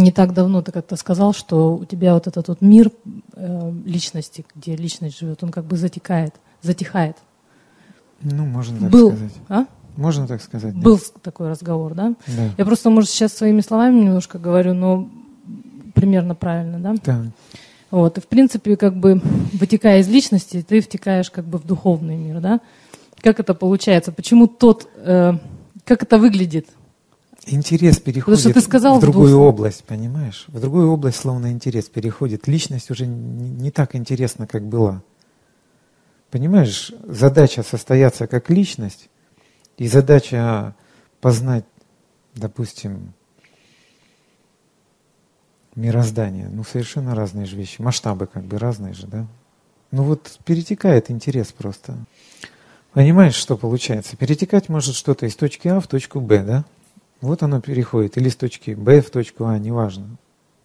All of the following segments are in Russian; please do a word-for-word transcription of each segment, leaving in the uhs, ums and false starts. Не так давно ты как-то сказал, что у тебя вот этот вот мир э, личности, где личность живет, он как бы затекает, затихает. Ну, можно так Был, сказать. А? Можно так сказать. Был да. такой разговор, да? да? Я просто, может, сейчас своими словами немножко говорю, но примерно правильно, да? Да. Вот, и в принципе, как бы, вытекая из личности, ты втекаешь как бы в духовный мир, да? Как это получается? Почему тот... Э, как это выглядит? Интерес переходит что ты сказал, в другую дух. область, понимаешь? В другую область словно интерес переходит. Личность уже не так интересна, как была. Понимаешь, задача состояться как личность и задача познать, допустим, мироздание. Ну, совершенно разные же вещи. Масштабы как бы разные же, да? Ну вот перетекает интерес просто. Понимаешь, что получается? Перетекать может что-то из точки А в точку Б, да? Вот оно переходит, или с точки Б в точку А, неважно.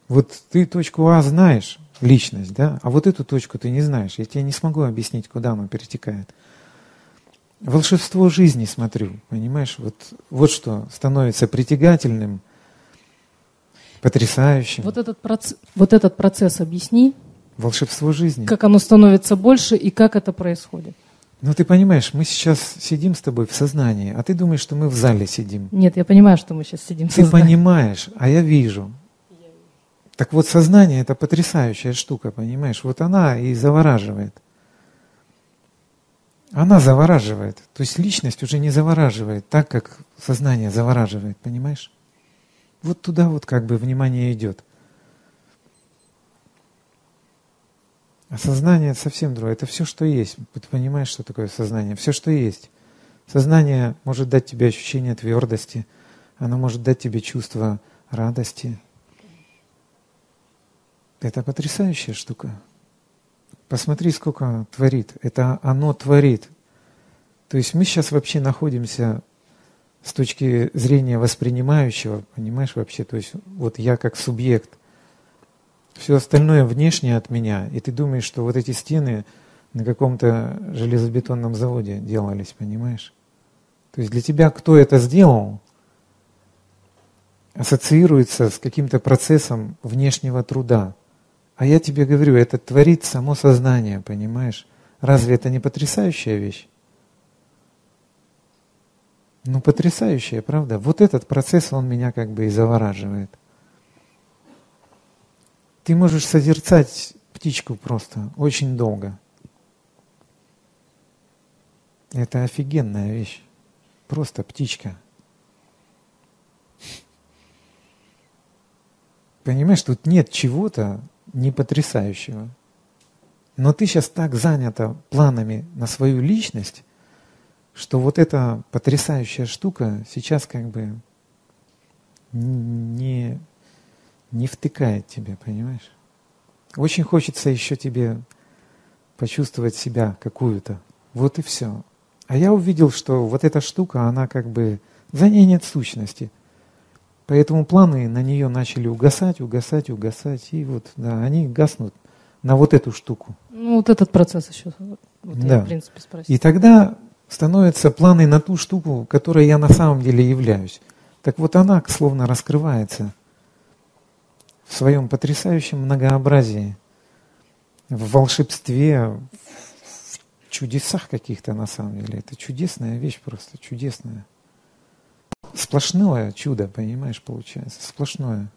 Вот ты точку А знаешь, личность, да, а вот эту точку ты не знаешь. Я тебе не смогу объяснить, куда она перетекает. Волшебство жизни смотрю, понимаешь? Вот, вот что становится притягательным, потрясающим. Вот этот, проц... вот этот процесс объясни. Волшебство жизни. Как оно становится больше и как это происходит. Ну, ты понимаешь, мы сейчас сидим с тобой в сознании, а ты думаешь, что мы в зале сидим. Нет, я понимаю, что мы сейчас сидим в сознании. Ты понимаешь, а я вижу. Так вот, сознание — это потрясающая штука, понимаешь? Вот она и завораживает. Она завораживает. То есть личность уже не завораживает так, как сознание завораживает, понимаешь? Вот туда вот как бы внимание идет. А сознание — это совсем другое. Это все, что есть. Ты понимаешь, что такое сознание? Все, что есть. Сознание может дать тебе ощущение твердости. Оно может дать тебе чувство радости. Это потрясающая штука. Посмотри, сколько оно творит. Это оно творит. То есть мы сейчас вообще находимся с точки зрения воспринимающего, понимаешь, вообще, то есть вот я как субъект, все остальное внешнее от меня, и ты думаешь, что вот эти стены на каком-то железобетонном заводе делались, понимаешь? То есть для тебя кто это сделал, ассоциируется с каким-то процессом внешнего труда. А я тебе говорю, это творит само сознание, понимаешь? Разве это не потрясающая вещь? Ну, потрясающая, правда? Вот этот процесс, он меня как бы и завораживает. Ты можешь созерцать птичку просто очень долго. Это офигенная вещь. Просто птичка. Понимаешь, тут нет чего-то непотрясающего. Но ты сейчас так занята планами на свою личность, что вот эта потрясающая штука сейчас как бы не... не втыкает тебя, понимаешь? Очень хочется еще тебе почувствовать себя какую-то. Вот и все. А я увидел, что вот эта штука, она как бы... За ней нет сущности. Поэтому планы на нее начали угасать, угасать, угасать. И вот, да, они гаснут на вот эту штуку. Ну, вот этот процесс еще. Вот да. Я, в принципе, спросил. И тогда становятся планы на ту штуку, которой я на самом деле являюсь. Так вот она словно раскрывается в своем потрясающем многообразии, в волшебстве, в чудесах каких-то на самом деле. Это чудесная вещь просто, чудесная. Сплошное чудо, понимаешь, получается, сплошное.